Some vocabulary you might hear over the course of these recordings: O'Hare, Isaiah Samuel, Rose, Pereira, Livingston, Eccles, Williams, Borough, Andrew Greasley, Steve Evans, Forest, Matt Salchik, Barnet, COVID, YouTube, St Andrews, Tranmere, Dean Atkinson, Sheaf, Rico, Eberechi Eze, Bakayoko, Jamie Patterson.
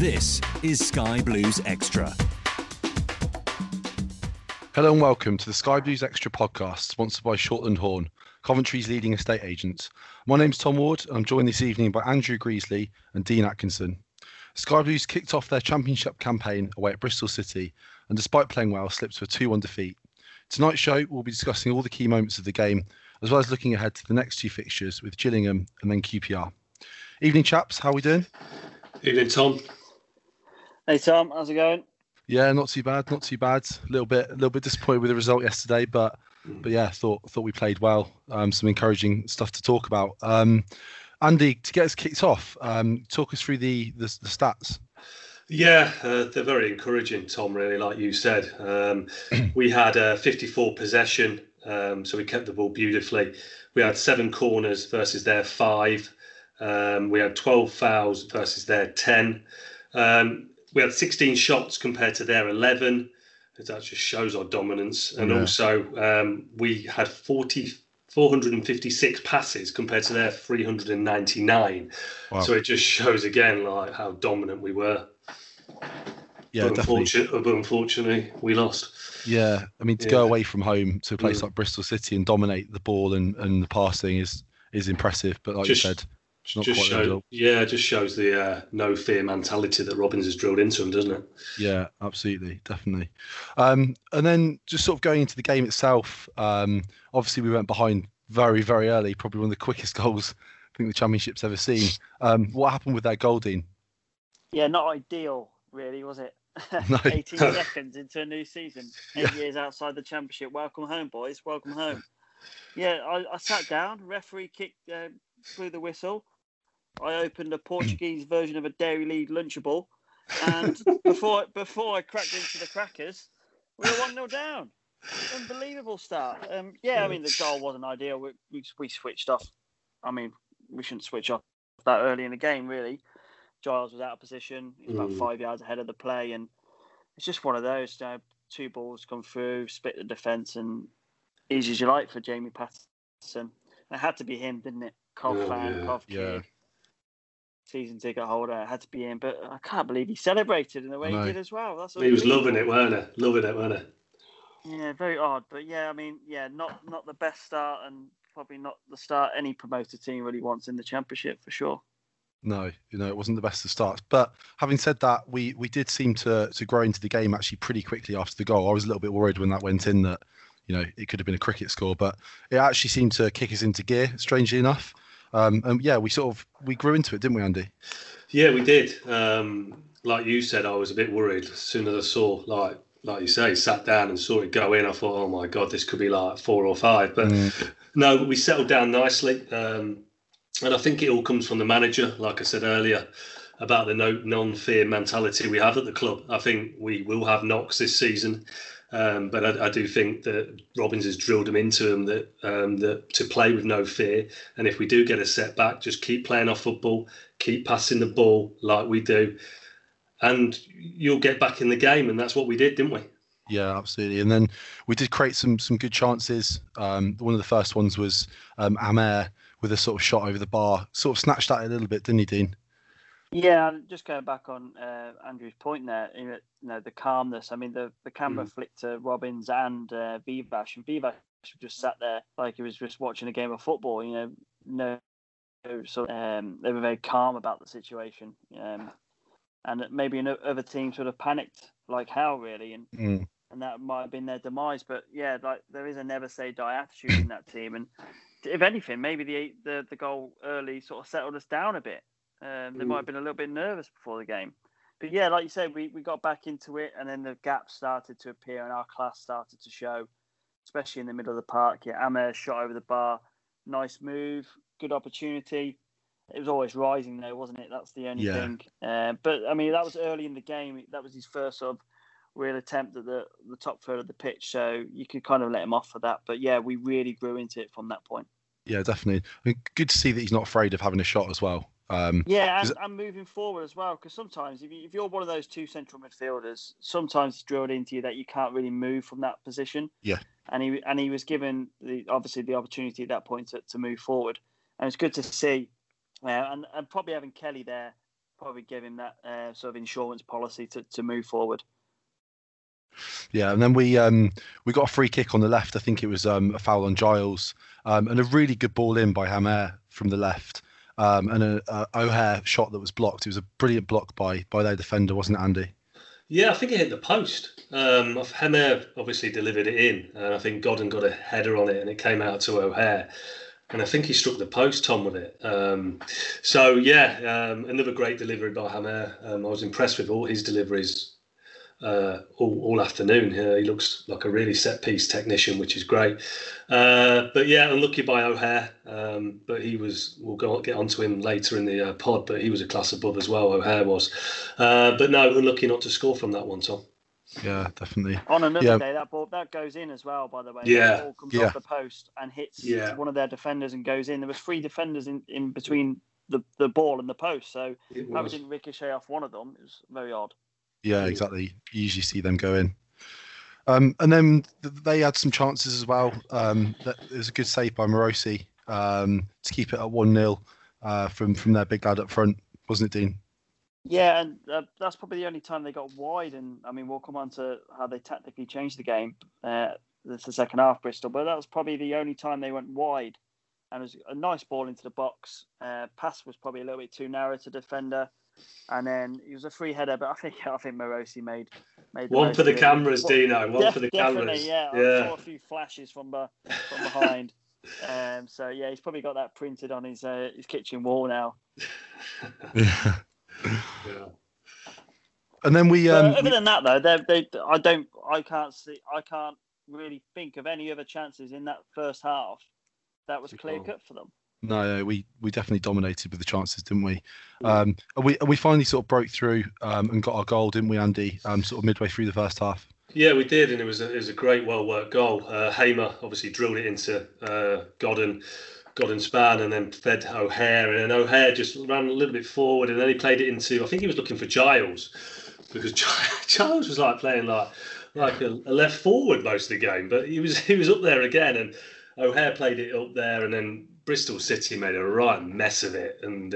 This is Sky Blues Extra. Hello and welcome to the Sky Blues Extra podcast, sponsored by Shortland Horn, Coventry's leading estate agent. My name's Tom Ward, and I'm joined this evening by Andrew Greasley and Dean Atkinson. Sky Blues kicked off their championship campaign away at Bristol City, and despite playing well, slipped to a 2-1 defeat. Tonight's show, we'll be discussing all the key moments of the game, as well as looking ahead to the next two fixtures with Gillingham and then QPR. Evening, chaps. How are we doing? Evening, Tom. Hey Tom, how's it going? Yeah, not too bad, not too bad. A little bit disappointed with the result yesterday, but yeah, thought we played well. Some encouraging stuff to talk about. Andy, to get us kicked off, talk us through the stats. Yeah, they're very encouraging, Tom. Really, like you said, we had 54 possession, so we kept the ball beautifully. We had 7 corners versus their 5. We had 12 fouls versus their 10. We had 16 shots compared to their 11. That just shows our dominance. And also, we had 456 passes compared to their 399. Wow. So it just shows again like how dominant we were. Yeah, but unfortunately, we lost. Yeah, I mean, to go away from home to a place like Bristol City and dominate the ball and the passing is impressive. But like you said... Just shows the no fear mentality that Robins has drilled into him, doesn't it? Yeah, absolutely, definitely. And then just sort of going into the game itself, obviously we went behind very, very early, probably one of the quickest goals I think the Championship's ever seen. What happened with that goal, Dean? Yeah, not ideal, really, was it? No. 18 seconds into a new season, 8 years outside the Championship. Welcome home, boys, welcome home. Yeah, I sat down, referee kicked, blew the whistle. I opened a Portuguese version of a Dairy Lead Lunchable, and before I cracked into the crackers, we were 1-0 down. Unbelievable start. I mean, the goal wasn't ideal. We switched off. I mean, we shouldn't switch off that early in the game, really. Giles was out of position. He was about 5 yards ahead of the play, and it's just one of those. You know, 2 balls come through, split the defence, and easy as you like for Jamie Patterson. It had to be him, didn't it? Cough kid. Season ticket holder, had to be in, but I can't believe he celebrated in the way he did as well. That's he was loving it, weren't he? Loving it, weren't he? Yeah, very odd, but yeah, I mean, yeah, not the best start, and probably not the start any promoted team really wants in the Championship for sure. No, it wasn't the best of starts. But having said that, we did seem to grow into the game actually pretty quickly after the goal. I was a little bit worried when that went in that it could have been a cricket score, but it actually seemed to kick us into gear, strangely enough. And yeah, we grew into it, didn't we, Andy? Yeah, we did. Like you said, I was a bit worried as soon as I saw, like you say, sat down and saw it go in. I thought, oh my God, this could be like 4 or 5. But no, we settled down nicely. And I think it all comes from the manager, like I said earlier. about the non-fear mentality we have at the club. I think we will have knocks this season, but I do think that Robins has drilled them into him that to play with no fear. And if we do get a setback, just keep playing our football, keep passing the ball like we do, and you'll get back in the game. And that's what we did, didn't we? Yeah, absolutely. And then we did create some good chances. One of the first ones was Hamer with a sort of shot over the bar. Sort of snatched at it a little bit, didn't he, Dean? Yeah, and just going back on Andrew's point there, the calmness. I mean, the camera flicked to Robins and Vivash, and Vivash just sat there like he was just watching a game of football. They were very calm about the situation, and maybe other teams sort of panicked like hell, really, and that might have been their demise. But yeah, like there is a never say die attitude in that team, and if anything, maybe the goal early sort of settled us down a bit. They might have been a little bit nervous before the game. But yeah, like you said, we got back into it, and then the gaps started to appear and our class started to show, especially in the middle of the park. Yeah, Amer shot over the bar. Nice move. Good opportunity. It was always rising though, wasn't it? That's the only thing. But I mean, that was early in the game. That was his first sort of real attempt at the top third of the pitch. So you could kind of let him off for that. But yeah, we really grew into it from that point. Yeah, definitely. I mean, good to see that he's not afraid of having a shot as well. And moving forward as well, because sometimes if you're one of those two central midfielders, sometimes it's drilled into you that you can't really move from that position. Yeah, and he was given the opportunity at that point to move forward, and it's good to see. And probably having Kelly there probably gave him that sort of insurance policy to move forward. Yeah, and then we got a free kick on the left. I think it was a foul on Giles, and a really good ball in by Hamer from the left. And an O'Hare shot that was blocked. It was a brilliant block by their defender, wasn't it, Andy? Yeah, I think it hit the post. Hamer obviously delivered it in, and I think Godden got a header on it, and it came out to O'Hare. And I think he struck the post, Tom, with it. Another great delivery by Hamer. I was impressed with all his deliveries all afternoon. He looks like a really set-piece technician, which is great. Unlucky by O'Hare. But he was, we'll get onto him later in the pod, but he was a class above as well, O'Hare was. Unlucky not to score from that one, Tom. Yeah, definitely. On another day, that ball, that goes in as well, by the way. Yeah. The ball comes off the post and hits one of their defenders and goes in. There was three defenders in between the ball and the post, so that didn't ricochet off one of them. It was very odd. Yeah, exactly. You usually see them go in. And then they had some chances as well. It was a good save by Marosi to keep it at 1-0 from their big lad up front, wasn't it, Dean? Yeah, and that's probably the only time they got wide. And, I mean, we'll come on to how they tactically changed the game. That's the second half, Bristol. But that was probably the only time they went wide. And it was a nice ball into the box. Pass was probably a little bit too narrow to defender. And then it was a free header, but I think Marosi made one for the cameras, Dino. One for the cameras. Yeah, I saw a few flashes from behind. He's probably got that printed on his kitchen wall now. Yeah. And then we. Other than that, though, I can't really think of any other chances in that first half that was clear cut for them. No, we definitely dominated with the chances, didn't we? And we finally sort of broke through and got our goal, didn't we, Andy? Sort of midway through the first half. Yeah, we did, and it was a great, well-worked goal. Hamer obviously drilled it into Godden span, and then fed O'Hare, and then O'Hare just ran a little bit forward, and then he played it into. I think he was looking for Giles, because Giles was like playing like a left forward most of the game, but he was up there again, and O'Hare played it up there, and then Bristol City made a right mess of it, and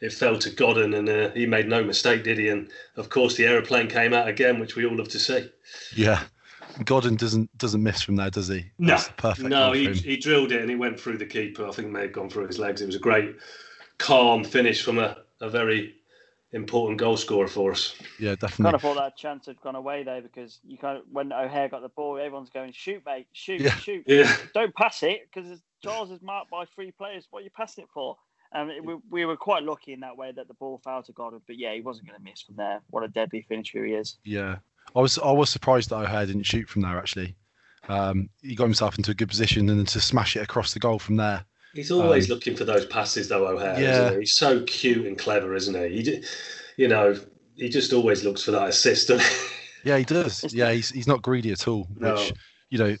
it fell to Godden, and he made no mistake, did he? And of course, the aeroplane came out again, which we all love to see. Yeah, Godden doesn't miss from there, does he? No, that's perfect. No, he drilled it, and it went through the keeper. I think it may have gone through his legs. It was a great, calm finish from a very important goal scorer for us. Yeah, definitely. I kind of thought that chance had gone away though, because you kind of, when O'Hare got the ball, everyone's going, shoot, mate, shoot, shoot. Yeah. Don't pass it, because Giles is marked by three players. What are you passing it for? And we were quite lucky in that way that the ball fouled to Godden, but yeah, he wasn't going to miss from there. What a deadly finisher he is. Yeah, I was surprised that O'Hare didn't shoot from there. Actually, he got himself into a good position, and then to smash it across the goal from there. He's always looking for those passes, though, O'Hare. Yeah. Isn't he? He's so cute and clever, isn't he? you know, he just always looks for that assist. Yeah, he does. Yeah, he's not greedy at all, which, you know,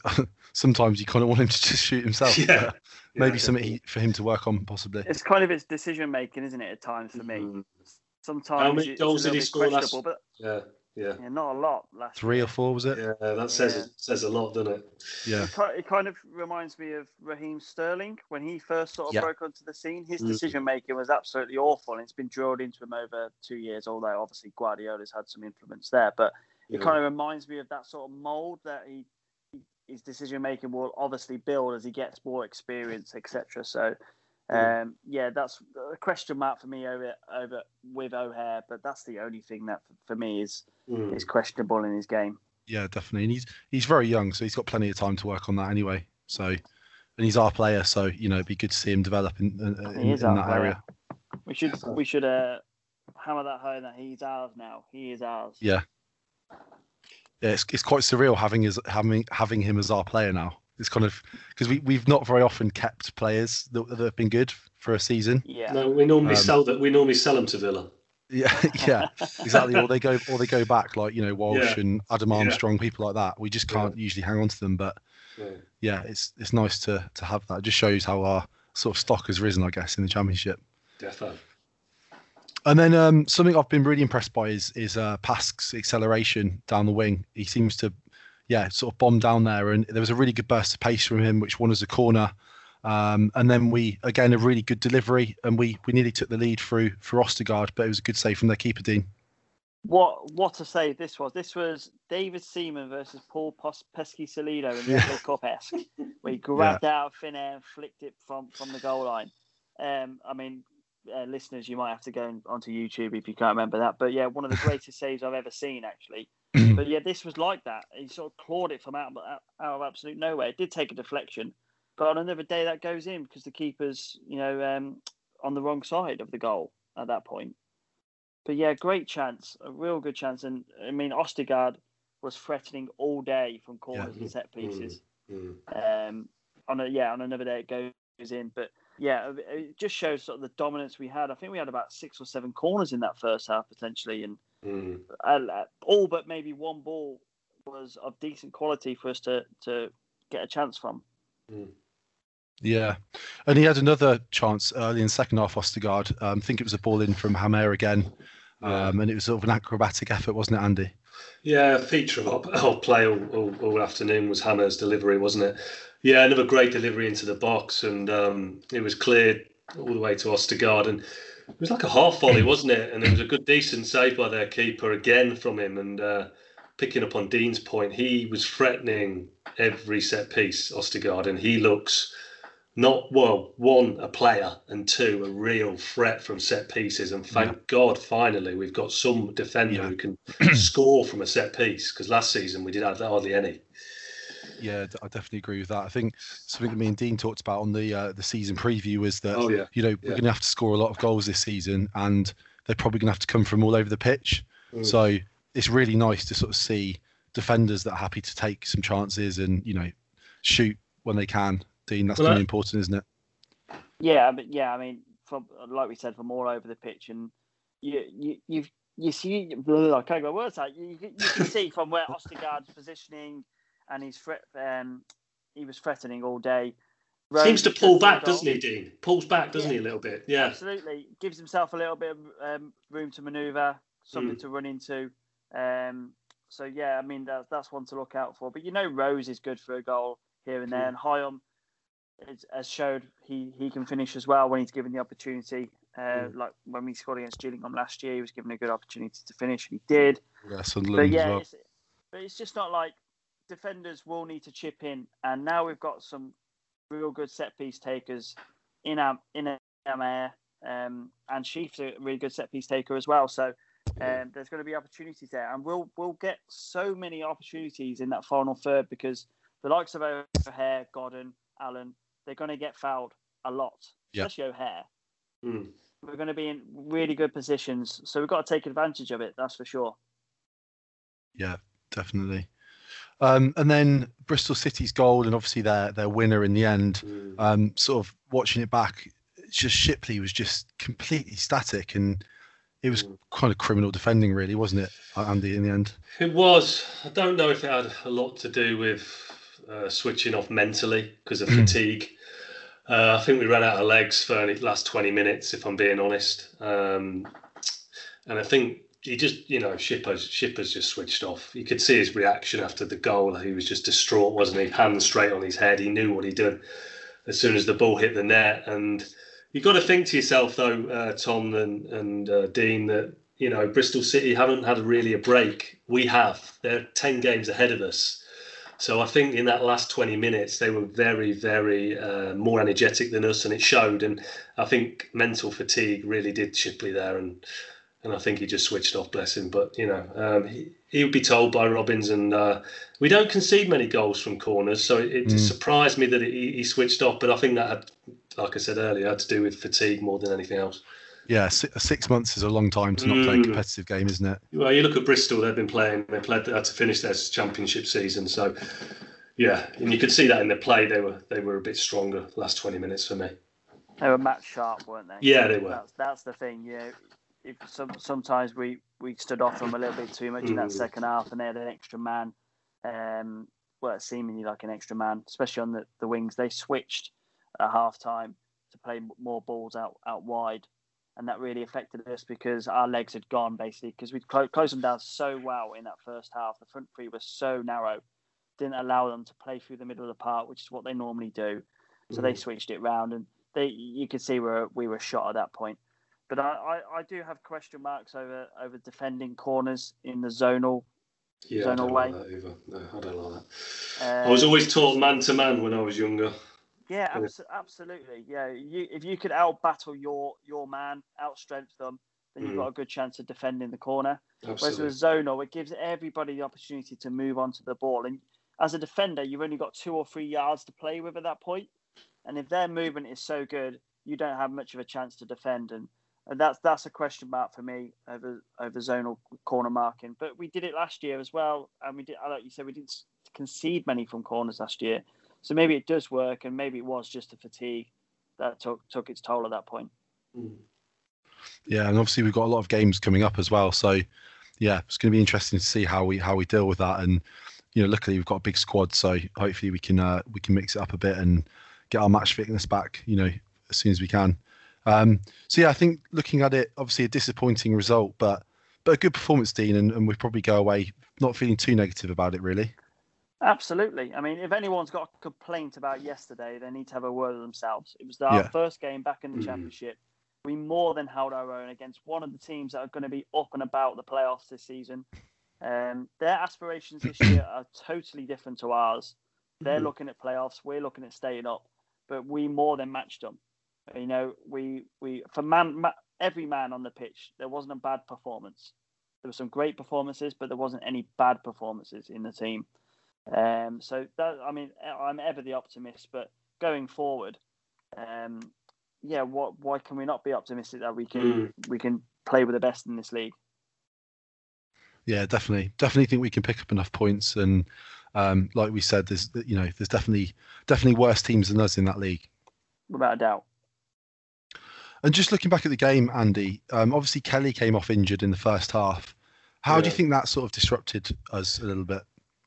sometimes you kind of want him to just shoot himself. Yeah. Maybe something for him to work on, possibly. It's kind of his decision-making, isn't it, at times for me? Mm. Sometimes how many goals did he score last? But yeah, not a lot. Last 3 or 4, was it? Yeah, that says a lot, doesn't it? Yeah. It kind of reminds me of Raheem Sterling. When he first sort of broke onto the scene, his decision-making was absolutely awful, and it's been drilled into him over 2 years, although obviously Guardiola's had some influence there, but... It kind of reminds me of that sort of mould that his decision-making will obviously build as he gets more experience, etc. So, that's a question mark for me over with O'Hare, but that's the only thing that, for me, is questionable in his game. Yeah, definitely. And he's very young, so he's got plenty of time to work on that anyway. So, and he's our player, so, you know, it'd be good to see him develop in that area. We should hammer that home that he's ours now. He is ours. Yeah. Yeah, it's quite surreal having him as our player now. It's kind of because we've not very often kept players that have been good for a season. Yeah, no, we normally sell that. We normally sell them to Villa. Yeah, exactly. Or they go back, like, you know, Walsh and Adam Armstrong, people like that. We just can't usually hang on to them. But it's nice to have that. It just shows how our sort of stock has risen, I guess, in the Championship. Definitely. And then something I've been really impressed by is Pask's acceleration down the wing. He seems to, sort of bomb down there. And there was a really good burst of pace from him, which won us a corner. And then a really good delivery. And we nearly took the lead through for Ostergaard, but it was a good save from their keeper, Dean. What a save this was. This was David Seaman versus Paul Pesci-Salido in the Cup-esque, where he grabbed out of thin air and flicked it from the goal line. Listeners, you might have to go onto YouTube if you can't remember that. But yeah, one of the greatest saves I've ever seen, actually. But yeah, this was like that. He sort of clawed it from out of absolute nowhere. It did take a deflection, but on another day that goes in because the keeper's, you know, on the wrong side of the goal at that point. But yeah, great chance, a real good chance. And I mean, Ostergaard was threatening all day from corners and set pieces. On another day it goes in, but. Yeah, it just shows sort of the dominance we had. I think we had about 6 or 7 corners in that first half, potentially. And all but maybe one ball was of decent quality for us to get a chance from. Mm. Yeah. And he had another chance early in the second half, Ostergaard. I think it was a ball in from Hamer again. Yeah. And it was sort of an acrobatic effort, wasn't it, Andy? Yeah, a feature of our play all afternoon was Hamer's delivery, wasn't it? Yeah, another great delivery into the box, and it was cleared all the way to Ostergaard, and it was like a half volley, wasn't it? And it was a good, decent save by their keeper again from him, and picking up on Dean's point, he was threatening every set piece, Ostergaard, and he looks one, a player, and two, a real threat from set pieces, and thank God, finally, we've got some defender who can score from a set piece, because last season we did have hardly any. Yeah, I definitely agree with that. I think something that me and Dean talked about on the season preview was that, we're going to have to score a lot of goals this season, and they're probably going to have to come from all over the pitch. Mm. So it's really nice to sort of see defenders that are happy to take some chances and, you know, shoot when they can. Dean, that's really important, isn't it? Yeah. I mean, like we said, from all over the pitch, and you see, I can't get words out. You can see from where Ostergaard's positioning. And he was threatening all day. Rose seems to pull back, doesn't he, Dean? Pulls back, doesn't he, a little bit? Yeah, absolutely. Gives himself a little bit of room to manoeuvre, something to run into. So yeah, I mean that's one to look out for. But you know, Rose is good for a goal here and there, and Hyam has showed he can finish as well when he's given the opportunity. Like when we scored against Gillingham last year, he was given a good opportunity to finish, and he did. Yeah, Sunderland as well. But it's just not like. Defenders will need to chip in, and now we've got some real good set piece takers in Hamer, and Sheaf's a really good set piece taker as well. So there's going to be opportunities there, and we'll get so many opportunities in that final third because the likes of O'Hare, Godden, Allen, they're going to get fouled a lot, especially O'Hare. Mm. We're going to be in really good positions, so we've got to take advantage of it. That's for sure. Yeah, definitely. And then Bristol City's goal and obviously their winner in the end, sort of watching it back, just Shipley was just completely static. And It was kind of criminal defending, really, wasn't it, Andy, in the end? It was. I don't know if it had a lot to do with switching off mentally because of fatigue. I think we ran out of legs for the last 20 minutes, if I'm being honest. And I think he just, you know, Schipper's just switched off. You could see his reaction after the goal. He was just distraught, wasn't he? Hands straight on his head. He knew what he'd done as soon as the ball hit the net. And you've got to think to yourself, though, Tom and Dean, that, you know, Bristol City haven't had really a break. We have. They're 10 games ahead of us. So I think in that last 20 minutes, they were very, very more energetic than us, and it showed. And I think mental fatigue really did Shipley there, and I think he just switched off, bless him. But, you know, he would be told by Robins, and we don't concede many goals from corners, so it surprised me that he switched off. But I think that had, like I said earlier, had to do with fatigue more than anything else. Yeah, 6 months is a long time to not play a competitive game, isn't it? Well, you look at Bristol, they've been playing, they played to finish their championship season. So, yeah, and you could see that in their play, they were a bit stronger last 20 minutes for me. They were match sharp, weren't they? Yeah, they were. That's the thing, yeah. If sometimes we stood off them a little bit too much in that second half, and they had an extra man, seemingly like an extra man, especially on the wings. They switched at half-time to play more balls out wide. And that really affected us because our legs had gone, basically, because we'd closed them down so well in that first half. The front three were so narrow, didn't allow them to play through the middle of the park, which is what they normally do. So they switched it round, and you could see we were shot at that point. But I do have question marks over defending corners in the zonal. Yeah, zonal way. I don't like that either. No, I don't like that. I was always taught man to man when I was younger. Yeah, absolutely. Yeah, if you could out-battle your man, out-strength them, then you've got a good chance of defending the corner. Absolutely. Whereas with zonal, it gives everybody the opportunity to move onto the ball. And as a defender, you've only got 2 or 3 yards to play with at that point. And if their movement is so good, you don't have much of a chance to defend. And that's a question mark for me over zonal corner marking. But we did it last year as well. And we did, like you said, we didn't concede many from corners last year. So maybe it does work, and maybe it was just the fatigue that took its toll at that point. Yeah, and obviously we've got a lot of games coming up as well. So, yeah, it's going to be interesting to see how we deal with that. And, you know, luckily we've got a big squad, so hopefully we can mix it up a bit and get our match fitness back, you know, as soon as we can. So, yeah, I think looking at it, obviously a disappointing result, but a good performance, Dean, and we'll probably go away not feeling too negative about it, really. Absolutely. I mean, if anyone's got a complaint about yesterday, they need to have a word with themselves. It was our first game back in the championship. We more than held our own against one of the teams that are going to be up and about the playoffs this season. Their aspirations this year are totally different to ours. They're looking at playoffs. We're looking at staying up. But we more than matched them. You know, every man on the pitch, there wasn't a bad performance. There were some great performances, but there wasn't any bad performances in the team. I'm ever the optimist, but going forward, why can we not be optimistic that we can play with the best in this league? Yeah, definitely think we can pick up enough points, and like we said, there's definitely worse teams than us in that league, without a doubt. And just looking back at the game, Andy, obviously Kelly came off injured in the first half. How do you think that sort of disrupted us a little bit?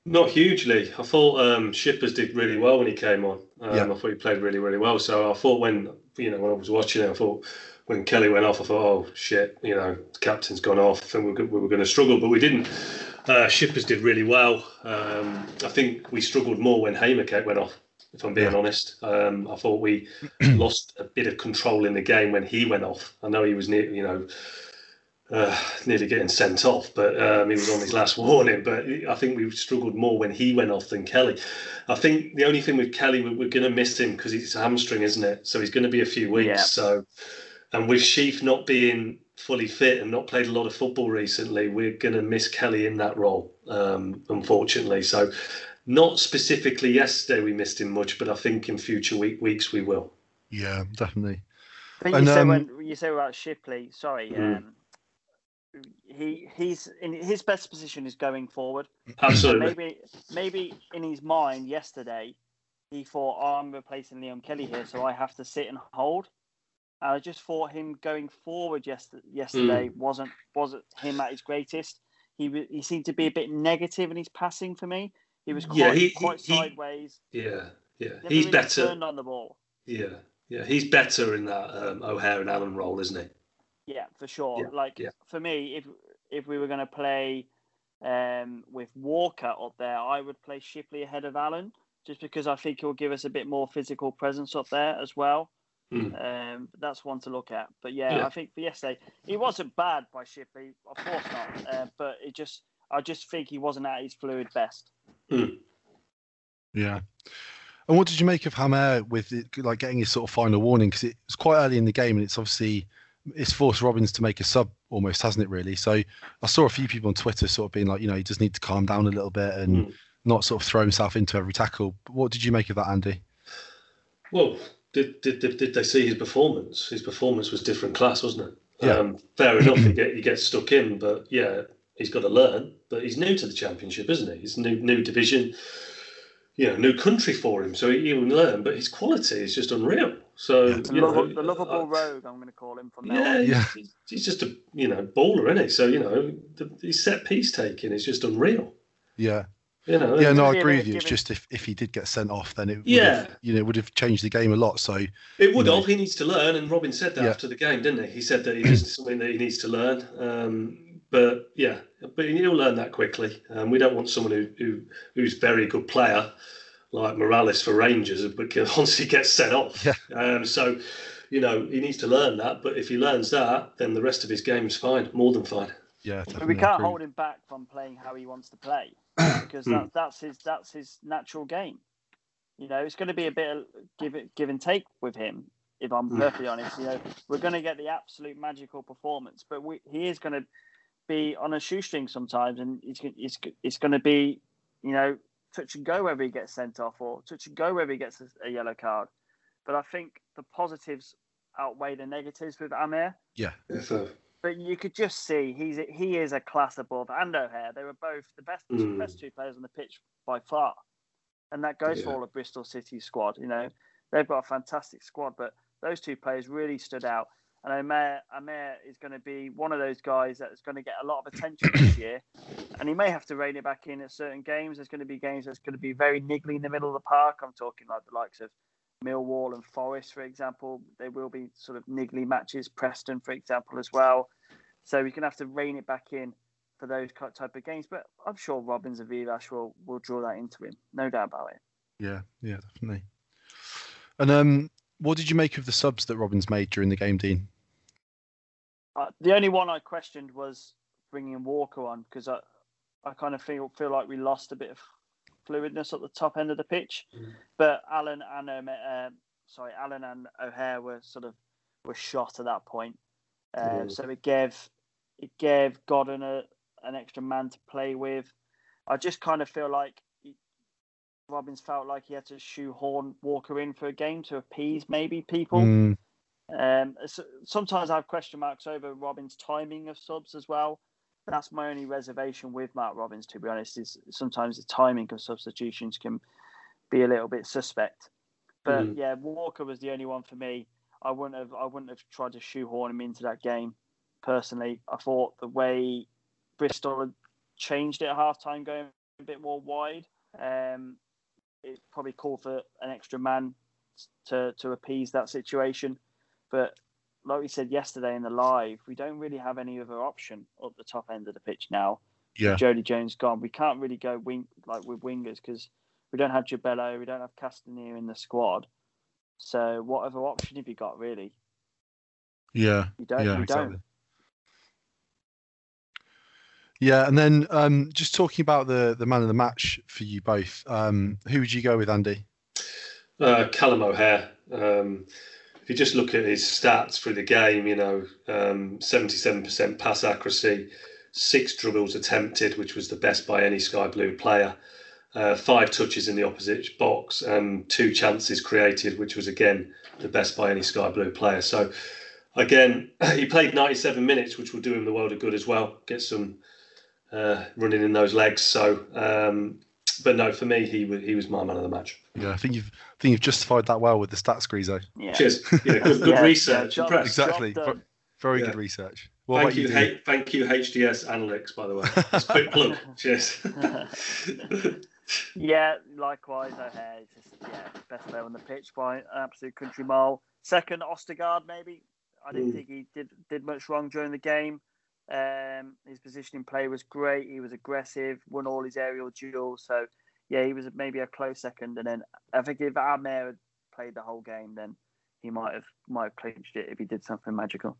Not hugely. I thought Shippers did really well when he came on. I thought he played really, really well. So I thought when I was watching it, I thought when Kelly went off, I thought, oh shit, you know, the captain's gone off and we were going to struggle, but we didn't. Shippers did really well. I think we struggled more when Hamer went off, if I'm being honest. I thought we lost a bit of control in the game when he went off. I know he was near, you know, nearly getting sent off, but he was on his last warning. But I think we struggled more when he went off than Kelly. I think the only thing with Kelly, we're going to miss him because it's a hamstring, isn't it? So he's going to be a few weeks. Yeah. So, and with Sheaf not being fully fit and not played a lot of football recently, we're going to miss Kelly in that role, unfortunately. So, not specifically yesterday we missed him much, but I think in future weeks we will. Yeah, definitely. But you said when you say about Shipley, sorry. He's in his best position is going forward. Absolutely. So maybe in his mind yesterday, he thought, I'm replacing Liam Kelly here, so I have to sit and hold. And I just thought him going forward yesterday wasn't him at his greatest. He seemed to be a bit negative in his passing for me. He was quite sideways. He's really better. Turned on the ball. Yeah. He's better in that O'Hare and Allen role, isn't he? Yeah, for sure. Yeah. For me, if we were going to play with Walker up there, I would play Shipley ahead of Allen, just because I think he'll give us a bit more physical presence up there as well. That's one to look at. But I think for yesterday, he wasn't bad by Shipley, of course not. But I just think he wasn't at his fluid best. Yeah. And what did you make of Hamer with it, like getting his sort of final warning? Because it was quite early in the game, and it's forced Robins to make a sub almost, hasn't it? Really. So I saw a few people on Twitter sort of being like, he just needs to calm down a little bit and not sort of throw himself into every tackle. But what did you make of that, Andy? Well, did they see his performance? His performance was different class, wasn't it? Yeah. Fair enough, he gets stuck in, but he's got to learn. But he's new to the Championship, isn't he? It's new division, new country for him, so he will learn. But his quality is just unreal. So the lovable rogue, I'm going to call him from now on. He's just a baller, isn't he? So his set piece taking is just unreal. Yeah. I agree with you. It's just if he did get sent off, then it would have changed the game a lot. So it would have. He needs to learn, and Robin said that after the game, didn't he? He said that it's something that he needs to learn. But he'll learn that quickly. We don't want someone who's very good player like Morales for Rangers, but constantly gets sent off. Yeah. He needs to learn that. But if he learns that, then the rest of his game's fine, more than fine. Yeah, but we can't hold him back from playing how he wants to play, because that's his natural game. It's going to be a bit of give and take with him. If I'm perfectly honest, we're going to get the absolute magical performance, but he is going to be on a shoestring sometimes, and it's going to be touch and go whether he gets sent off or touch and go whether he gets a yellow card. But I think the positives outweigh the negatives with Amir. Yeah. But you could just see he is a class above, and O'Hare. They were both the best two players on the pitch by far, and that goes for all of Bristol City's squad. They've got a fantastic squad, but those two players really stood out. And Amir is going to be one of those guys that is going to get a lot of attention this year, and he may have to rein it back in at certain games. There's going to be games that's going to be very niggly in the middle of the park. I'm talking like the likes of Millwall and Forest, for example. There will be sort of niggly matches, Preston, for example, as well. So we can have to rein it back in for those type of games. But I'm sure Robins and Vivash will draw that into him. No doubt about it. Yeah, definitely. And what did you make of the subs that Robins made during the game, Dean? The only one I questioned was bringing Walker on, because I kind of feel like we lost a bit of fluidness at the top end of the pitch, but Allen and O'Hare were shot at that point. So it gave Godden an extra man to play with. I just kind of feel like Robins felt like he had to shoehorn Walker in for a game to appease maybe people. So sometimes I have question marks over Robins' timing of subs as well. That's my only reservation with Mark Robins, to be honest, is sometimes the timing of substitutions can be a little bit suspect. But Walker was the only one for me. I wouldn't have tried to shoehorn him into that game. Personally, I thought the way Bristol had changed it at halftime, going a bit more wide, it probably called for an extra man to appease that situation. But like we said yesterday in the live, we don't really have any other option up the top end of the pitch now. Yeah. Jody Jones gone. We can't really go with wingers, because we don't have Jabello, we don't have Castanier in the squad. So what other option have you got, really? Yeah. You don't. Yeah, and then just talking about the man of the match for you both, who would you go with, Andy? Callum O'Hare. If you just look at his stats through the game, 77% pass accuracy, 6 dribbles attempted, which was the best by any Sky Blue player, 5 touches in the opposite box, and 2 chances created, which was, again, the best by any Sky Blue player. So, again, he played 97 minutes, which will do him the world of good as well, get some running in those legs. So, But no, for me, he was my man of the match. Yeah, I think you've justified that well with the stats, Greazo. Yeah. Cheers. Yeah, good research. Yeah, exactly. Very good research. What thank you, thank you, HDS Analytics, by the way. Just quick plug. Cheers. Yeah, likewise, O'Hare. Just best player on the pitch by an absolute country mile. Second, Ostergaard, maybe. I didn't think he did much wrong during the game. His positioning play was great. He was aggressive, won all his aerial duels. So, yeah, he was maybe a close second. And then I think if Hamer had played the whole game, then he might have clinched it if he did something magical.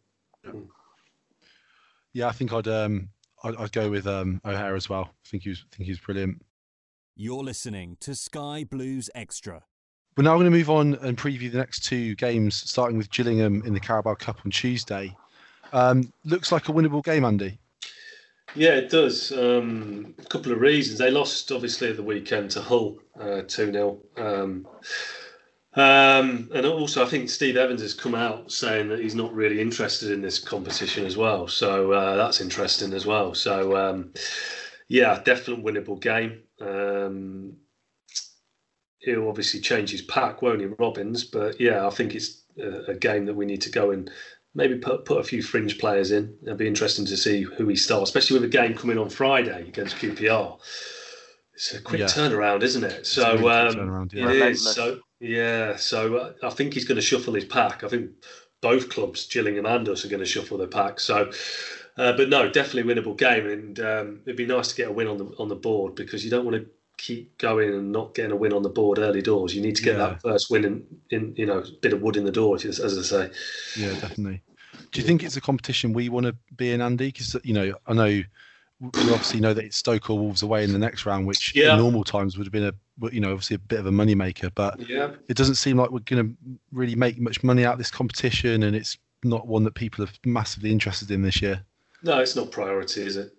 Yeah, I think I'd go with O'Hare as well. I think he was brilliant. You're listening to Sky Blues Extra. We're now going to move on and preview the next two games, starting with Gillingham in the Carabao Cup on Tuesday. Looks like a winnable game, Andy. Yeah, it does. A couple of reasons. They lost, obviously, at the weekend to Hull 2-0. And also, I think Steve Evans has come out saying that he's not really interested in this competition as well. So that's interesting as well. So, definite winnable game. He'll obviously change his pack, won't he, Robins? But, yeah, I think it's a game that we need to go and maybe put a few fringe players in. It'll be interesting to see who he starts, especially with a game coming on Friday against QPR. It's a quick turnaround, isn't it? So it is. So so I think he's going to shuffle his pack. I think both clubs, Gillingham and us, are going to shuffle their pack. So, but no, definitely winnable game, and it'd be nice to get a win on the board, because you don't want to keep going and not getting a win on the board early doors. You need to get that first win and bit of wood in the door, as I say. Yeah, definitely. Do you think it's a competition we want to be in, Andy? Because, I know we obviously know that it's Stoke or Wolves away in the next round, which in normal times would have been obviously a bit of a moneymaker. But it doesn't seem like we're going to really make much money out of this competition, and it's not one that people are massively interested in this year. No, it's not priority, is it?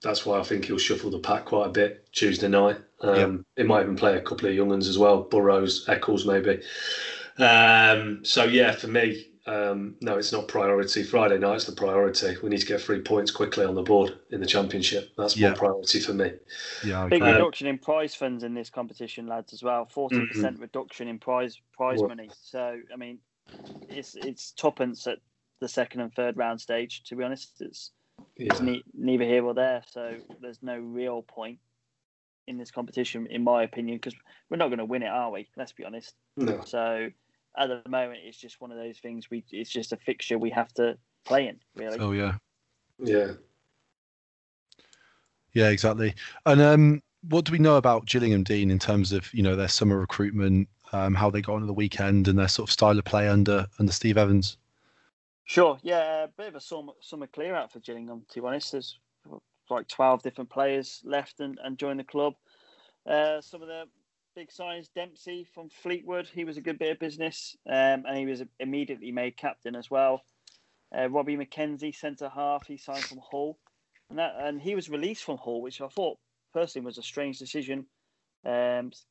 That's why I think he'll shuffle the pack quite a bit Tuesday night. It might even play a couple of young ones as well, Burrows, Eccles maybe. For me, no, it's not priority. Friday night's the priority. We need to get 3 points quickly on the board in the Championship. That's more priority for me. Yeah, big reduction in prize funds in this competition, lads, as well. 40% reduction in prize money. So, I mean, it's tuppence at the second and third round stage, to be honest. It's neither here or there, so there's no real point in this competition, in my opinion, because we're not going to win it, are we? Let's be honest. No. So at the moment, it's just one of those things. It's just a fixture we have to play in, really. Oh yeah, exactly. And what do we know about Gillingham, Dean, in terms of their summer recruitment, how they got on at the weekend, and their sort of style of play under Steve Evans? Sure, yeah, a bit of a summer clear out for Gillingham, to be honest. There's like 12 different players left and joined the club. Some of the big signings, Dempsey from Fleetwood, he was a good bit of business, and he was immediately made captain as well. Robbie McKenzie, centre-half, he signed from Hull, and he was released from Hull, which I thought personally was a strange decision,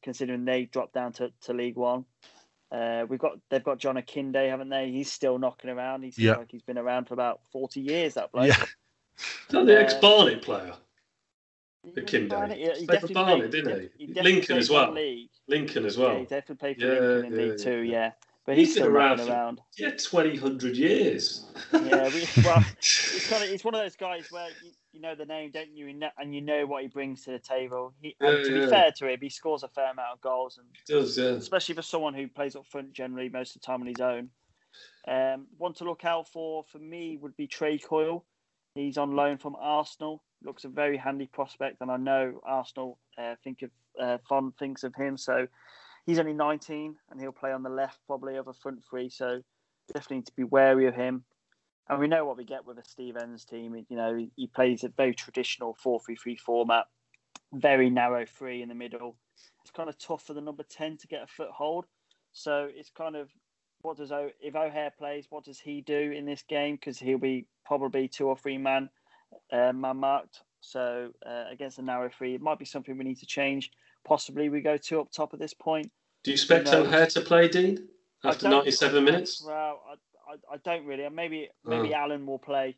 considering they dropped down to League One. They've got John Akinde, haven't they? He's still knocking around. He seems like he's been around for about 40 years, that bloke. Yeah. Is that the ex-Barnet player? Akinde. He played for Barnet, didn't he? Lincoln as well. Yeah, he definitely played for Lincoln in League Two, But he's still running around. Yeah, 100 years. Yeah, it's one of those guys where you know the name, don't you? And you know what he brings to the table. To be fair to him, he scores a fair amount of goals. And he does, yeah. Especially for someone who plays up front generally most of the time on his own. One to look out for me, would be Trey Coyle. He's on loan from Arsenal. Looks a very handy prospect, and I know Arsenal fond things of him, so... He's only 19, and he'll play on the left probably of a front three, so definitely need to be wary of him. And we know what we get with a Steve Evans team. He plays a very traditional 4-3-3 format, very narrow three in the middle. It's kind of tough for the number 10 to get a foothold. So it's kind of, if O'Hare plays, what does he do in this game? Because he'll be probably 2 or 3 man marked. So against a narrow three, it might be something we need to change. Possibly we go 2 up top at this point. Do you expect O'Hare to play, Dean, after 97 minutes? Well, I don't really. Maybe Allen will play,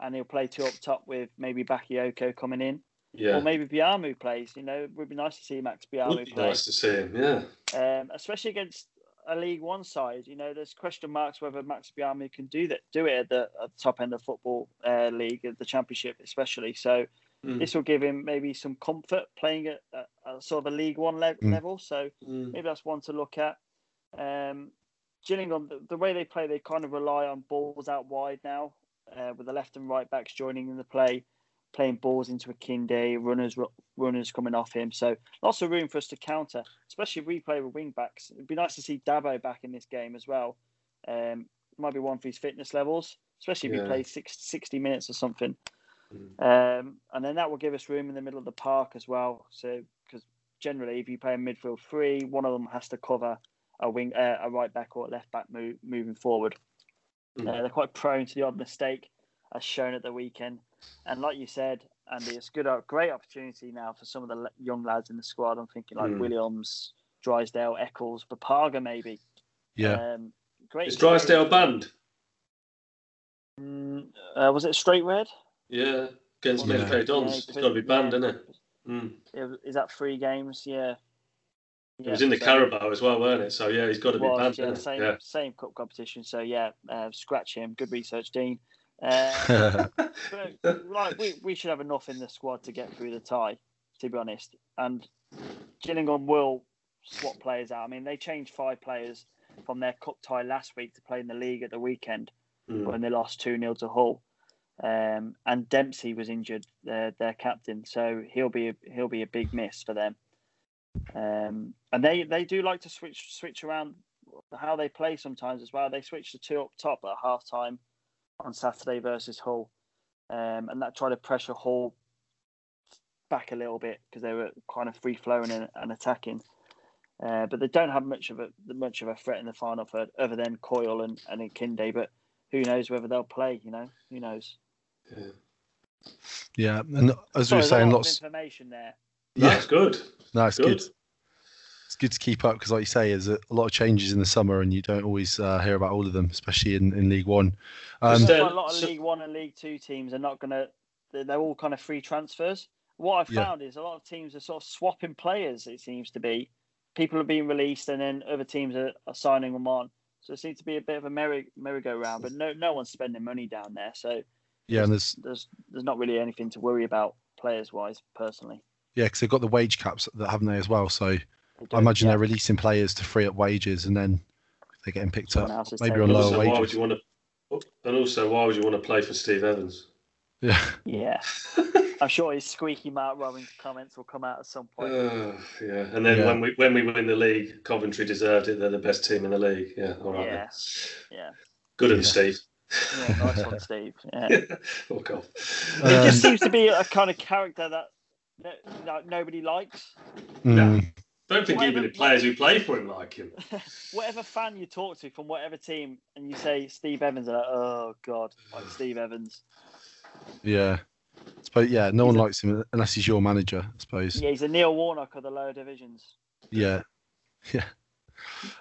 and he'll play 2 up top with maybe Bakayoko coming in. Yeah. Or maybe Biamou plays. You know, it would be nice to see Max Biamou play. Would be nice to see him, yeah. Especially against a League One side. You know, there's question marks whether Max Biamou can do that. Do it at the top end of football league, the Championship especially. So this will give him maybe some comfort playing at sort of a League One level. So maybe that's one to look at. Gillingham, the way they play, they kind of rely on balls out wide now, with the left and right backs joining in the play, playing balls into Akinde, runners coming off him. So lots of room for us to counter, especially if we play with wing backs. It'd be nice to see Dabo back in this game as well. Might be one for his fitness levels, especially if he plays 60 minutes or something. And then that will give us room in the middle of the park as well. So because generally, if you play in midfield three, one of them has to cover a wing, a right back or a left back moving forward. They're quite prone to the odd mistake, as shown at the weekend. And like you said, Andy, it's great opportunity now for some of the young lads in the squad. I'm thinking like Williams, Drysdale, Eccles, Bapaga maybe. Yeah. Great. Is Drysdale banned? Was it straight red? Yeah, against Military Dons. It's got to be banned, isn't it? Is that 3 games? Yeah. It was in the Carabao as well, weren't it? So, yeah, he's got to be banned. Yeah, same cup competition. So, yeah, scratch him. Good research, Dean. But, like, we should have enough in the squad to get through the tie, to be honest. And Gillingham will swap players out. I mean, they changed 5 players from their cup tie last week to play in the league at the weekend when they lost 2-0 to Hull. And Dempsey was injured, their captain. So he'll be a big miss for them. And they do like to switch around how they play sometimes as well. They switched the 2 up top at half time on Saturday versus Hull, and that tried to pressure Hull back a little bit because they were kind of free flowing and attacking. But they don't have much of a threat in the final third other than Coyle and Akinde. But who knows whether they'll play? You know, who knows? Yeah, and as we were saying, lots of information there. Yeah, that's good. No, it's good. It's good to keep up because, like you say, there's a lot of changes in the summer, and you don't always hear about all of them, especially in League One. A lot of League One and League Two teams are not going to. They're all kind of free transfers. What I've found is a lot of teams are sort of swapping players. It seems to be people are being released, and then other teams are signing them on. So it seems to be a bit of a merry-go-round, but no one's spending money down there. So yeah, and there's not really anything to worry about players-wise, personally. Yeah, because they've got the wage caps, haven't they, as well? So I imagine they're releasing players to free up wages, and then they're getting picked up maybe on lower wages. Why would you want to play for Steve Evans? Yeah. I'm sure his squeaky Mark Robins comments will come out at some point. And then when we win the league, Coventry deserved it. They're the best team in the league. Yeah, all right. Yeah, yeah. Good of Steve. Yeah, nice one, Steve. Yeah. Oh God. It just seems to be a kind of character that nobody likes. No, don't think even the players who play for him like him. Whatever fan you talk to from whatever team, and you say Steve Evans, they're like, oh God, like Steve Evans. Yeah. I suppose, no one likes him unless he's your manager, I suppose. Yeah, he's a Neil Warnock of the lower divisions. Yeah, yeah.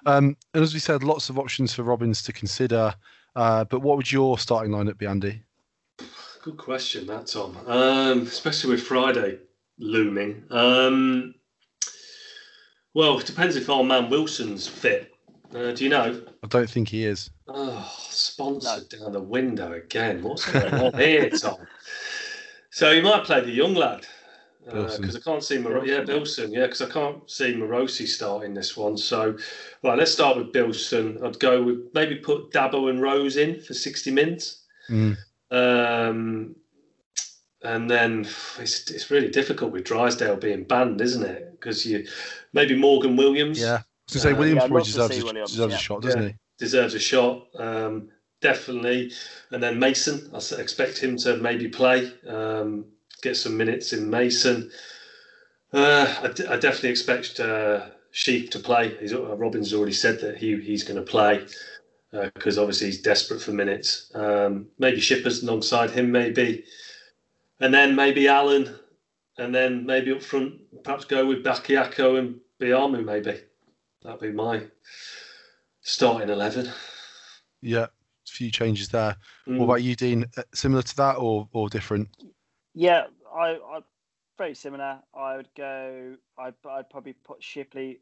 And as we said, lots of options for Robins to consider. But what would your starting lineup be, Andy? Good question, that, Tom. Especially with Friday looming. Well, it depends if our man Wilson's fit. Do you know? I don't think he is. Oh, sponsored down the window again. What's going on here, Tom? So he might play the young lad because I can't see Bilson. Yeah, because I can't see Marosi starting this one. So, right, let's start with Bilson. I'd go with maybe put Dabo and Rose in for 60 minutes, and then it's really difficult with Drysdale being banned, isn't it? Because you maybe Morgan Williams. Yeah, to say Williams probably deserves a shot, doesn't he? Deserves a shot. Definitely. And then Mason, I expect him to maybe play, get some minutes in Mason. I definitely expect Sheaf to play. Robin's already said that he's going to play because obviously he's desperate for minutes. Maybe Shippers alongside him, maybe. And then maybe Allen. And then maybe up front, perhaps go with Bakayoko and Biamou, maybe. That'd be my starting 11. Yeah. Few changes there. What about you, Dean? Similar to that or different? Yeah, I very similar. I would go. I'd probably put Shipley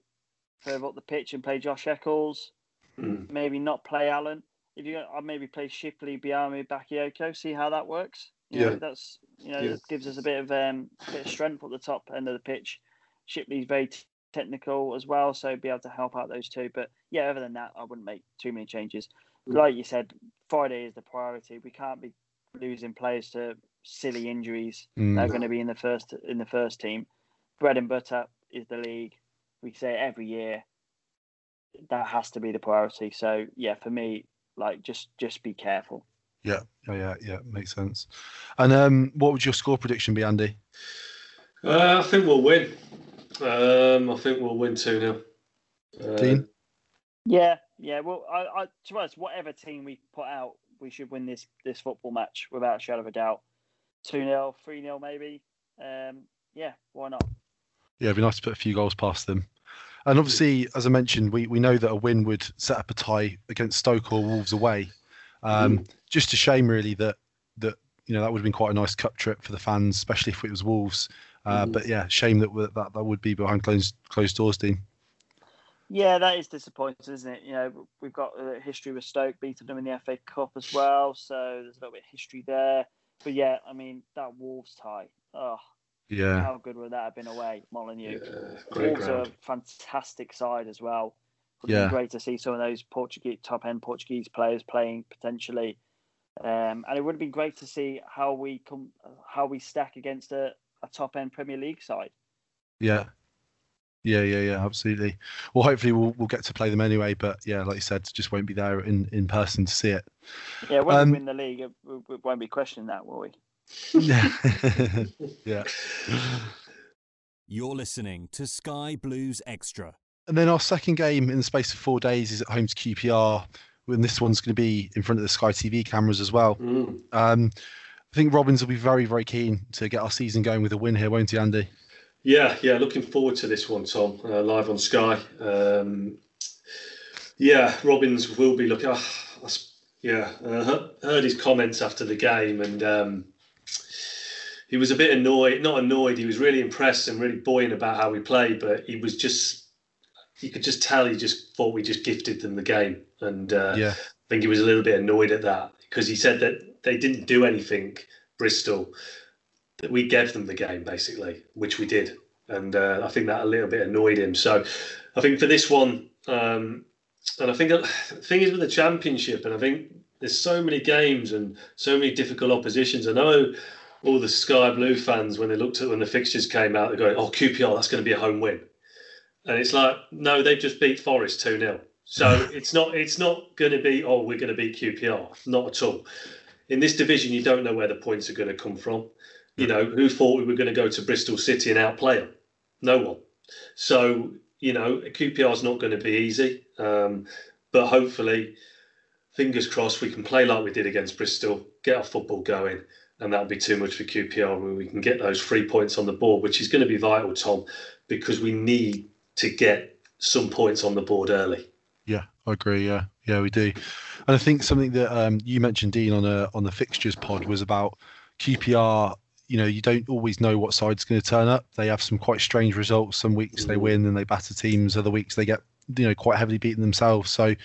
further up the pitch and play Josh Eccles. Maybe not play Allen. If you, I'd maybe play Shipley, Biamou, Bakayoko. See how that works. You know, that's that gives us a bit of strength at the top end of the pitch. Shipley's very technical as well, so be able to help out those two. But yeah, other than that, I wouldn't make too many changes. Like you said, Friday is the priority. We can't be losing players to silly injuries that are going to be in the first team. Bread and butter is the league. We say it every year. That has to be the priority. So yeah, for me, like just be careful. Yeah. Makes sense. And what would your score prediction be, Andy? I think we'll win. I think we'll win 2-0. Dean? Yeah. Well, I to us, whatever team we put out, we should win this football match without a shadow of a doubt. 2-0, 3-0 maybe. Yeah, why not? Yeah, it'd be nice to put a few goals past them. And obviously, as I mentioned, we know that a win would set up a tie against Stoke or Wolves away. Just a shame, really, that that would have been quite a nice cup trip for the fans, especially if it was Wolves. But yeah, shame that would be behind closed doors, Dean. Yeah, that is disappointing, isn't it? You know, we've got a history with Stoke, beating them in the FA Cup as well, so there's a little bit of history there. But yeah, I mean, that Wolves tie. Oh, yeah. How good would that have been away, Molineux? Yeah, Wolves are a fantastic side as well. It would be great to see some of those top end Portuguese players playing potentially. And it would have been great to see how we stack against a top end Premier League side. Yeah, absolutely. Well, hopefully we'll get to play them anyway, but yeah, like you said, just won't be there in person to see it. Yeah, when we win the league, we won't be questioning that, will we? Yeah. Yeah. You're listening to Sky Blues Extra. And then our second game in the space of 4 days is at home to QPR, and this one's going to be in front of the Sky TV cameras as well. I think Robins will be very, very keen to get our season going with a win here, won't he, Andy? Yeah, looking forward to this one, Tom, live on Sky. Robins will be looking... heard his comments after the game, and he was a bit annoyed. Not annoyed, he was really impressed and really buoyant about how we played, but he was just... You could just tell he just thought we just gifted them the game. And I think he was a little bit annoyed at that, because he said that they didn't do anything, Bristol, that we gave them the game, basically, which we did. And I think that a little bit annoyed him. So I think for this one, and I think the thing is with the Championship, and I think there's so many games and so many difficult oppositions. I know all the Sky Blue fans, when the fixtures came out, they're going, oh, QPR, that's going to be a home win. And it's like, no, they've just beat Forest 2-0. So it's not going to be, oh, we're going to beat QPR. Not at all. In this division, you don't know where the points are going to come from. You know, who thought we were going to go to Bristol City and outplay them? No one. So, you know, QPR's not going to be easy. But hopefully, fingers crossed, we can play like we did against Bristol, get our football going, and that'll be too much for QPR where we can get those 3 points on the board, which is going to be vital, Tom, because we need to get some points on the board early. Yeah, I agree. Yeah, we do. And I think something that you mentioned, Dean, on the fixtures pod was about QPR. You know, you don't always know what side's going to turn up. They have some quite strange results. Some weeks they win and they batter teams. Other weeks they get, quite heavily beaten themselves. So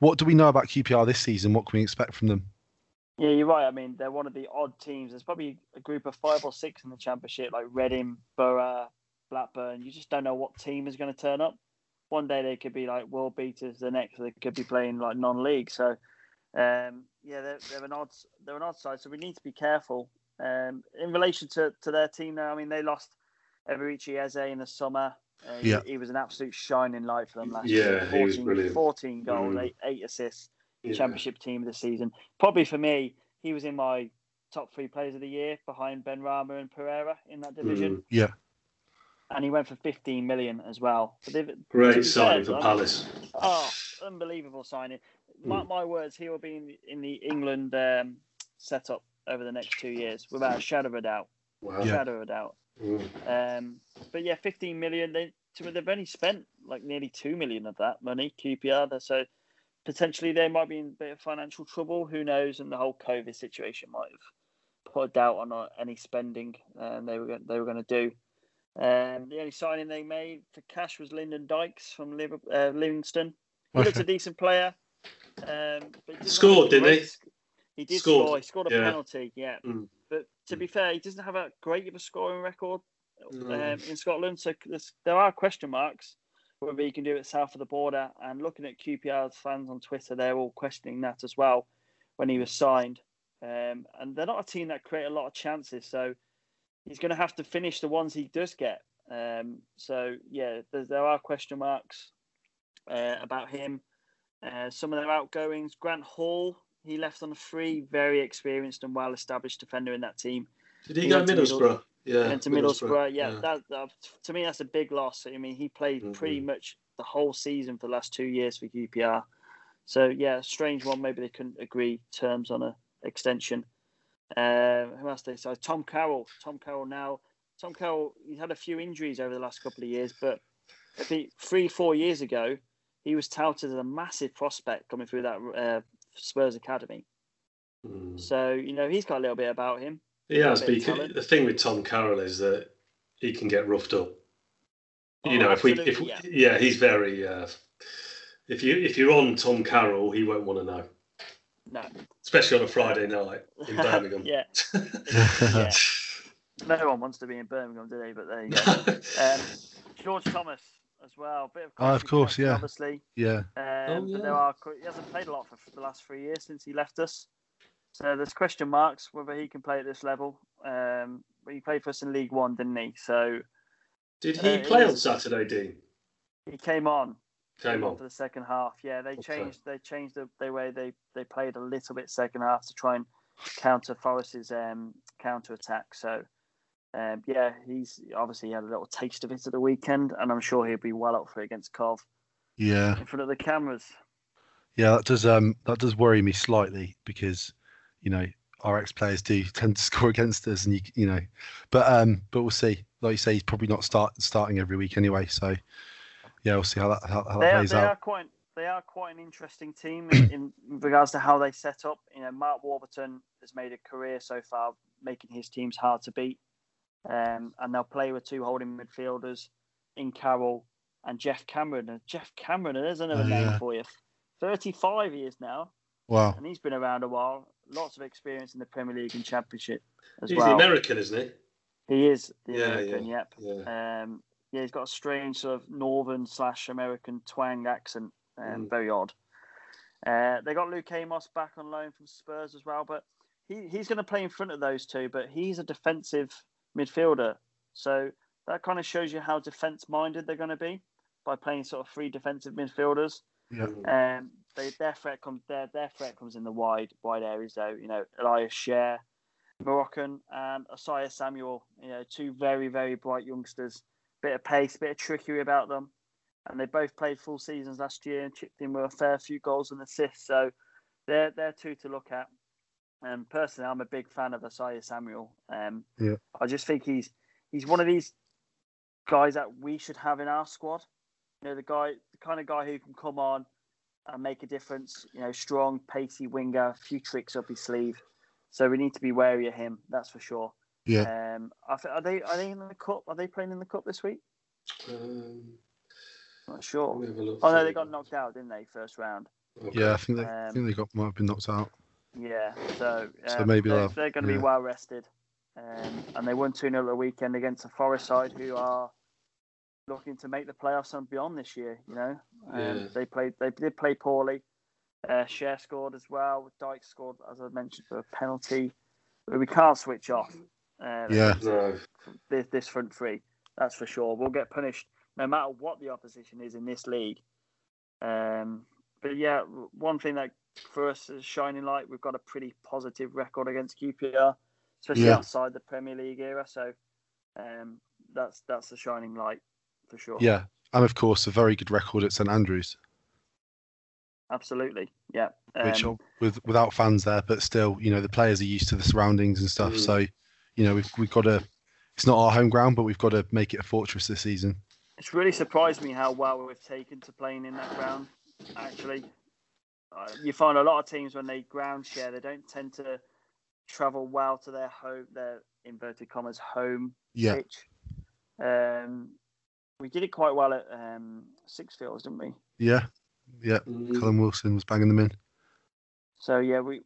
what do we know about QPR this season? What can we expect from them? Yeah, you're right. I mean, they're one of the odd teams. There's probably a group of 5 or 6 in the Championship, like Reading, Borough, Blackburn. You just don't know what team is going to turn up. One day they could be like world beaters. The next they could be playing like non-league. So they're an odd side. So we need to be careful. In relation to their team now, I mean, they lost Eberici Eze in the summer. He was an absolute shining light for them last year. 14, he was brilliant. 14 goals, 8 assists, Championship team of the season. Probably for me, he was in my top 3 players of the year behind Benrahma and Pereira in that division. And he went for 15 million as well. Great signing for Palace. Unbelievable signing. Mark my words, he will be in the England setup over the next 2 years, without a shadow of a doubt. Wow. Shadow of a doubt. But yeah, 15 million. They've only spent like nearly 2 million of that money, QPR. So potentially they might be in a bit of financial trouble. Who knows? And the whole COVID situation might have put a doubt on any spending they were going to do. The only signing they made for cash was Lyndon Dykes from Livingston. He looks a decent player. But scored, didn't he? He did score. He scored a penalty, yeah. Mm. But to be fair, he doesn't have a great of a scoring record in Scotland. So there are question marks whether he can do it south of the border. And looking at QPR's fans on Twitter, they're all questioning that as well when he was signed. And they're not a team that create a lot of chances. So he's going to have to finish the ones he does get. There are question marks about him. Some of their outgoings, Grant Hall, he left on a free, very experienced and well-established defender in that team. Did he go to Middlesbrough? Yeah. Went to Middlesbrough. Yeah. That, to me, that's a big loss. I mean, he played pretty much the whole season for the last 2 years for QPR. So, yeah, strange one. Maybe they couldn't agree terms on an extension. Who else did they say? Tom Carroll. Tom Carroll, he's had a few injuries over the last couple of years, but 3-4 years ago, he was touted as a massive prospect coming through that Spurs Academy. Mm. So, you know, he's got a little bit about him. He has, but the thing with Tom Carroll is that he can get roughed up. He's very... If you're on Tom Carroll, he won't want to know. No. Especially on a Friday night in Birmingham. Yeah. Yeah. No one wants to be in Birmingham, do they? But there you go. George Thomas as well. Bit of country, of course, yeah. Obviously. Yeah. But he hasn't played a lot for the last 3 years since he left us. So there's question marks whether he can play at this level. But he played for us in League One, didn't he? So did he play on Saturday, Dean? He came on for the second half. Yeah, they changed the way they played a little bit second half to try and counter Forest's counter attack. So he's obviously had a little taste of it at the weekend, and I'm sure he'll be well up for it against Cov. Yeah, in front of the cameras. Yeah, that does worry me slightly because you know our ex-players do tend to score against us, and but we'll see. Like you say, he's probably not starting every week anyway, so. Yeah, we'll see how that plays out. They are quite an interesting team in regards to how they set up. You know, Mark Warburton has made a career so far making his teams hard to beat, and they'll play with two holding midfielders in Carroll and Jeff Cameron. And Jeff Cameron, there's another name for you. 35 years now. Wow. And he's been around a while. Lots of experience in the Premier League and Championship as well. He's the American, isn't he? He is the American. Yeah. Yep. Yeah. Yeah, he's got a strange sort of northern/American twang accent. Very odd. They got Luke Amos back on loan from Spurs as well, but he's going to play in front of those two, but he's a defensive midfielder. So that kind of shows you how defence-minded they're going to be by playing sort of three defensive midfielders. Yeah. Their threat comes in the wide areas, though. You know, Elias Scher, Moroccan, and Isaiah Samuel, you know, two very, very bright youngsters. Bit of pace, bit of trickery about them. And they both played full seasons last year and chipped in with a fair few goals and assists. So they're two to look at. And personally, I'm a big fan of Isaiah Samuel. I just think he's one of these guys that we should have in our squad. You know, the kind of guy who can come on and make a difference. You know, strong, pacey winger, a few tricks up his sleeve. So we need to be wary of him, that's for sure. Yeah. Are they in the cup? Are they playing in the cup this week? Not sure. Oh no, they got knocked out, didn't they? First round. Okay. Yeah, I think they might have been knocked out. Yeah. So maybe they're going to be well rested. And they won 2-0 at the weekend against the Forest side, who are looking to make the playoffs and beyond this year. You know, they did play poorly. Scher scored as well. Dyke scored, as I mentioned, for a penalty. But we can't switch off. This front three, that's for sure. We'll get punished no matter what the opposition is in this league. But yeah, one thing that for us is shining light, we've got a pretty positive record against QPR, especially outside the Premier League era. So that's the shining light for sure. Yeah, and of course a very good record at St Andrews. Absolutely, yeah. Which without fans there, but still, you know, the players are used to the surroundings and stuff. So. You know, we've got to. It's not our home ground, but we've got to make it a fortress this season. It's really surprised me how well we've taken to playing in that ground. Actually, you find a lot of teams when they ground share, they don't tend to travel well to their home, their inverted commas home pitch. We did it quite well at Sixfields, didn't we? Yeah. Colin Wilson was banging them in. So yeah, we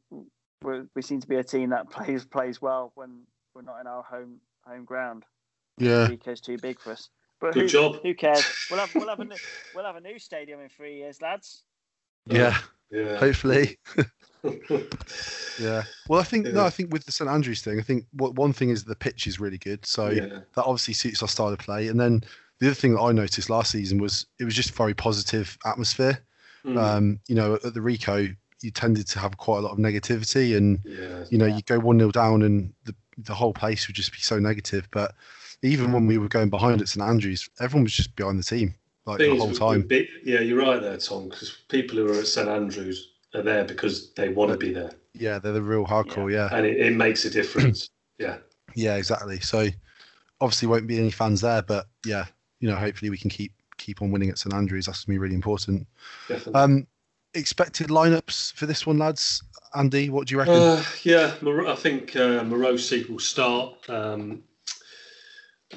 seem to be a team that plays well when we're not in our home ground. Yeah, because too big for us. But good job. Who cares? We'll have a new stadium in 3 years, lads. Yeah. Hopefully. Yeah. Well, I think with the St Andrews thing, I think one thing is the pitch is really good, so that obviously suits our style of play. And then the other thing that I noticed last season was it was just a very positive atmosphere. Mm. At the Rico, you tended to have quite a lot of negativity, and you go 1-0 down, and the whole place would just be so negative. But even when we were going behind at St Andrews, everyone was just behind the team the whole time. Yeah, you're right there, Tom, because people who are at St Andrews are there because they want to be there. Yeah, they're the real hardcore, yeah. And it makes a difference, yeah. Yeah, exactly. So obviously won't be any fans there, but hopefully we can keep on winning at St Andrews. That's going to be really important. Definitely. Expected lineups for this one, lads. Andy, what do you reckon? I think Marosi will start.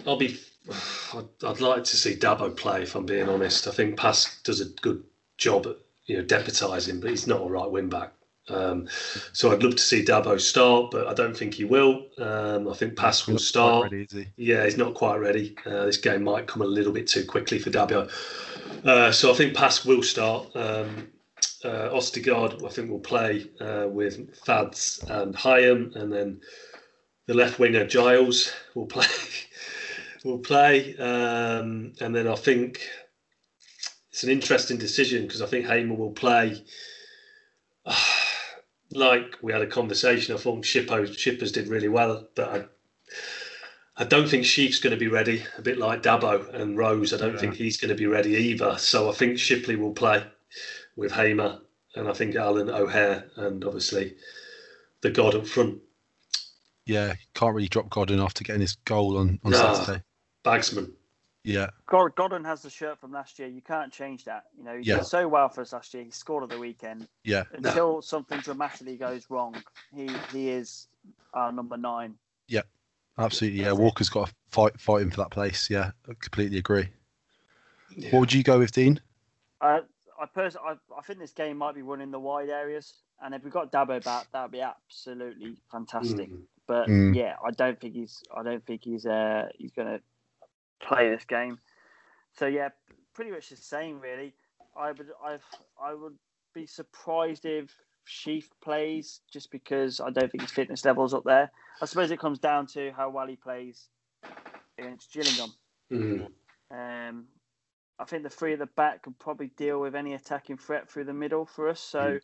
I'd like to see Dabo play, if I'm being honest. I think Pass does a good job at deputising, but he's not a right wing back. So I'd love to see Dabo start, but I don't think he will. I think Pass will start. Ready, is he? Yeah, he's not quite ready. This game might come a little bit too quickly for Dabo. So I think Pass will start. Ostergaard, I think, will play with Fads and Hamer, and then the left winger Giles will play. And then I think it's an interesting decision because I think Hamer will play. Like we had a conversation, I thought Shippers did really well, but I don't think Sheaf's going to be ready, a bit like Dabo and Rose. I don't think he's going to be ready either. So I think Shipley will play with Hamer, and I think Allen, O'Hare, and obviously the God up front. Yeah, can't really drop Godden after getting his goal on Saturday. Bagsman. Yeah. Godden has the shirt from last year. You can't change that. He did so well for us last year. He scored at the weekend. Yeah. Until something dramatically goes wrong, he is our number 9. Yeah, absolutely. Yeah, Walker's got to fight him for that place. Yeah, I completely agree. Yeah. What would you go with, Dean? I think this game might be won in the wide areas, and if we got Dabo back, that would be absolutely fantastic. But I don't think he's going to play this game. So yeah, pretty much the same really. I would be surprised if Sheaf plays, just because I don't think his fitness level's up there. I suppose it comes down to how well he plays against Gillingham. I think the three at the back can probably deal with any attacking threat through the middle for us. So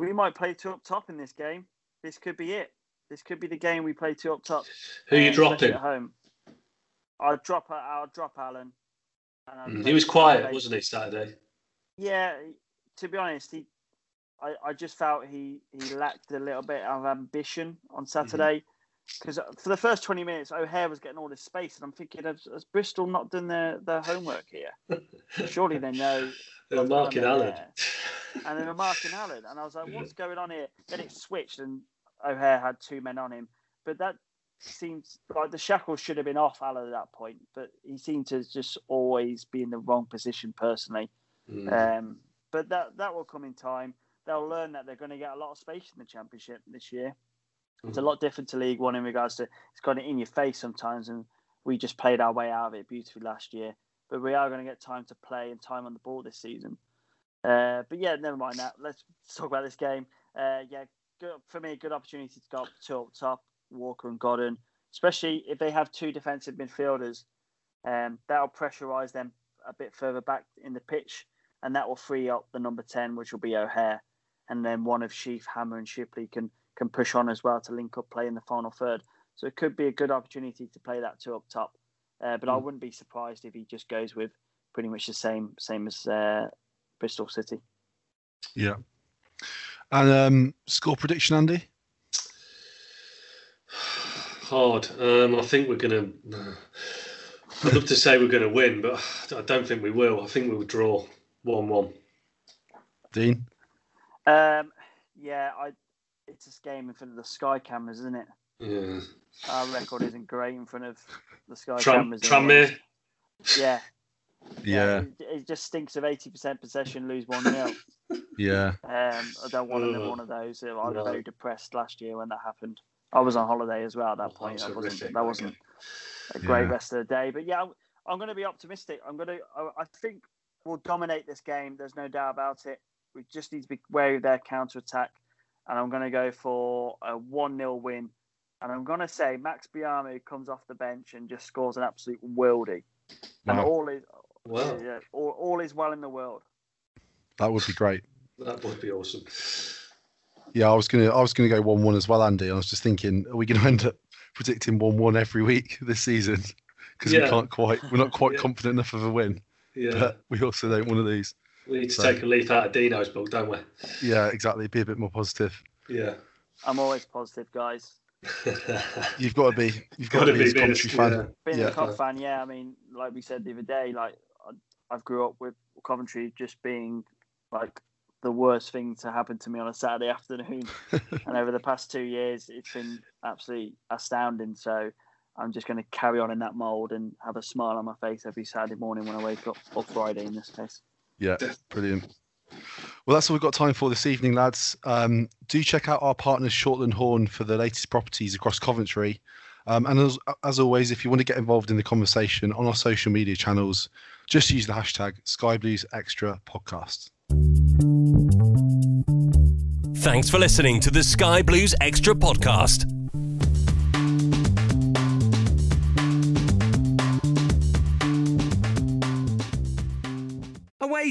we might play two up top in this game. This could be it. This could be the game we play two up top. Who are you dropping? At home. I'll drop Allen. And he was quiet, wasn't he, Saturday? Yeah, to be honest, I just felt he lacked a little bit of ambition on Saturday. Because for the first 20 minutes, O'Hare was getting all this space, and I'm thinking, has Bristol not done their homework here? Surely they know. They were marking Allen. And they were marking Allen. And I was like, what's going on here? Then it switched, and O'Hare had 2 men on him. But that seems like the shackles should have been off Allen at that point. But he seemed to just always be in the wrong position personally. But that will come in time. They'll learn that they're going to get a lot of space in the Championship this year. It's a lot different to League One in regards to it's kind of in your face sometimes, and we just played our way out of it beautifully last year. But we are going to get time to play and time on the ball this season. But yeah, never mind that. Let's talk about this game. For me, good opportunity to go up to up top, Walker and Godden, especially if they have 2 defensive midfielders. That'll pressurise them a bit further back in the pitch, and that will free up the number 10, which will be O'Hare. And then one of Sheaf, Hamer and Shipley can push on as well to link up play in the final third. So it could be a good opportunity to play that 2 up top. But I wouldn't be surprised if he just goes with pretty much the same as Bristol City. Yeah. And score prediction, Andy? Hard. I think we're going to... I'd love to say we're going to win, but I don't think we will. I think we'll draw 1-1. Dean? Yeah, I it's this game in front of the Sky cameras, isn't it? Yeah. Our record isn't great in front of the Sky cameras. Tranmere. Yeah. Yeah. It just stinks of 80% possession, lose 1-0. Yeah. I don't want another one of those. I was very depressed last year when that happened. I was on holiday as well at that point. That wasn't a great rest of the day. But yeah, I'm going to be optimistic. I think we'll dominate this game. There's no doubt about it. We just need to be wary of their counter-attack. And I'm going to go for a 1-0 win. And I'm going to say Max Biamou comes off the bench and just scores an absolute worldie. Wow. And all is well in the world. That would be great. That would be awesome. Yeah, I was gonna go 1-1 as well, Andy. I was just thinking, are we going to end up predicting 1-1 every week this season? Because we're not quite confident enough of a win. Yeah, but we also don't want to lose. We need to take a leaf out of Dino's book, don't we? Yeah, exactly. Be a bit more positive. Yeah, I'm always positive, guys. You've got to be. You've got to be a Coventry fan. Yeah. Being a Cov fan, yeah. I mean, like we said the other day, like I've grew up with Coventry just being like the worst thing to happen to me on a Saturday afternoon, and over the past 2 years, it's been absolutely astounding. So I'm just going to carry on in that mould and have a smile on my face every Saturday morning when I wake up, or Friday in this case. Yeah, brilliant. Well, that's all we've got time for this evening, lads. Do check out our partners, Shortland Horn, for the latest properties across Coventry. And as always, if you want to get involved in the conversation on our social media channels, just use the hashtag SkyBluesExtraPodcast. Thanks for listening to the Sky Blues Extra Podcast. Away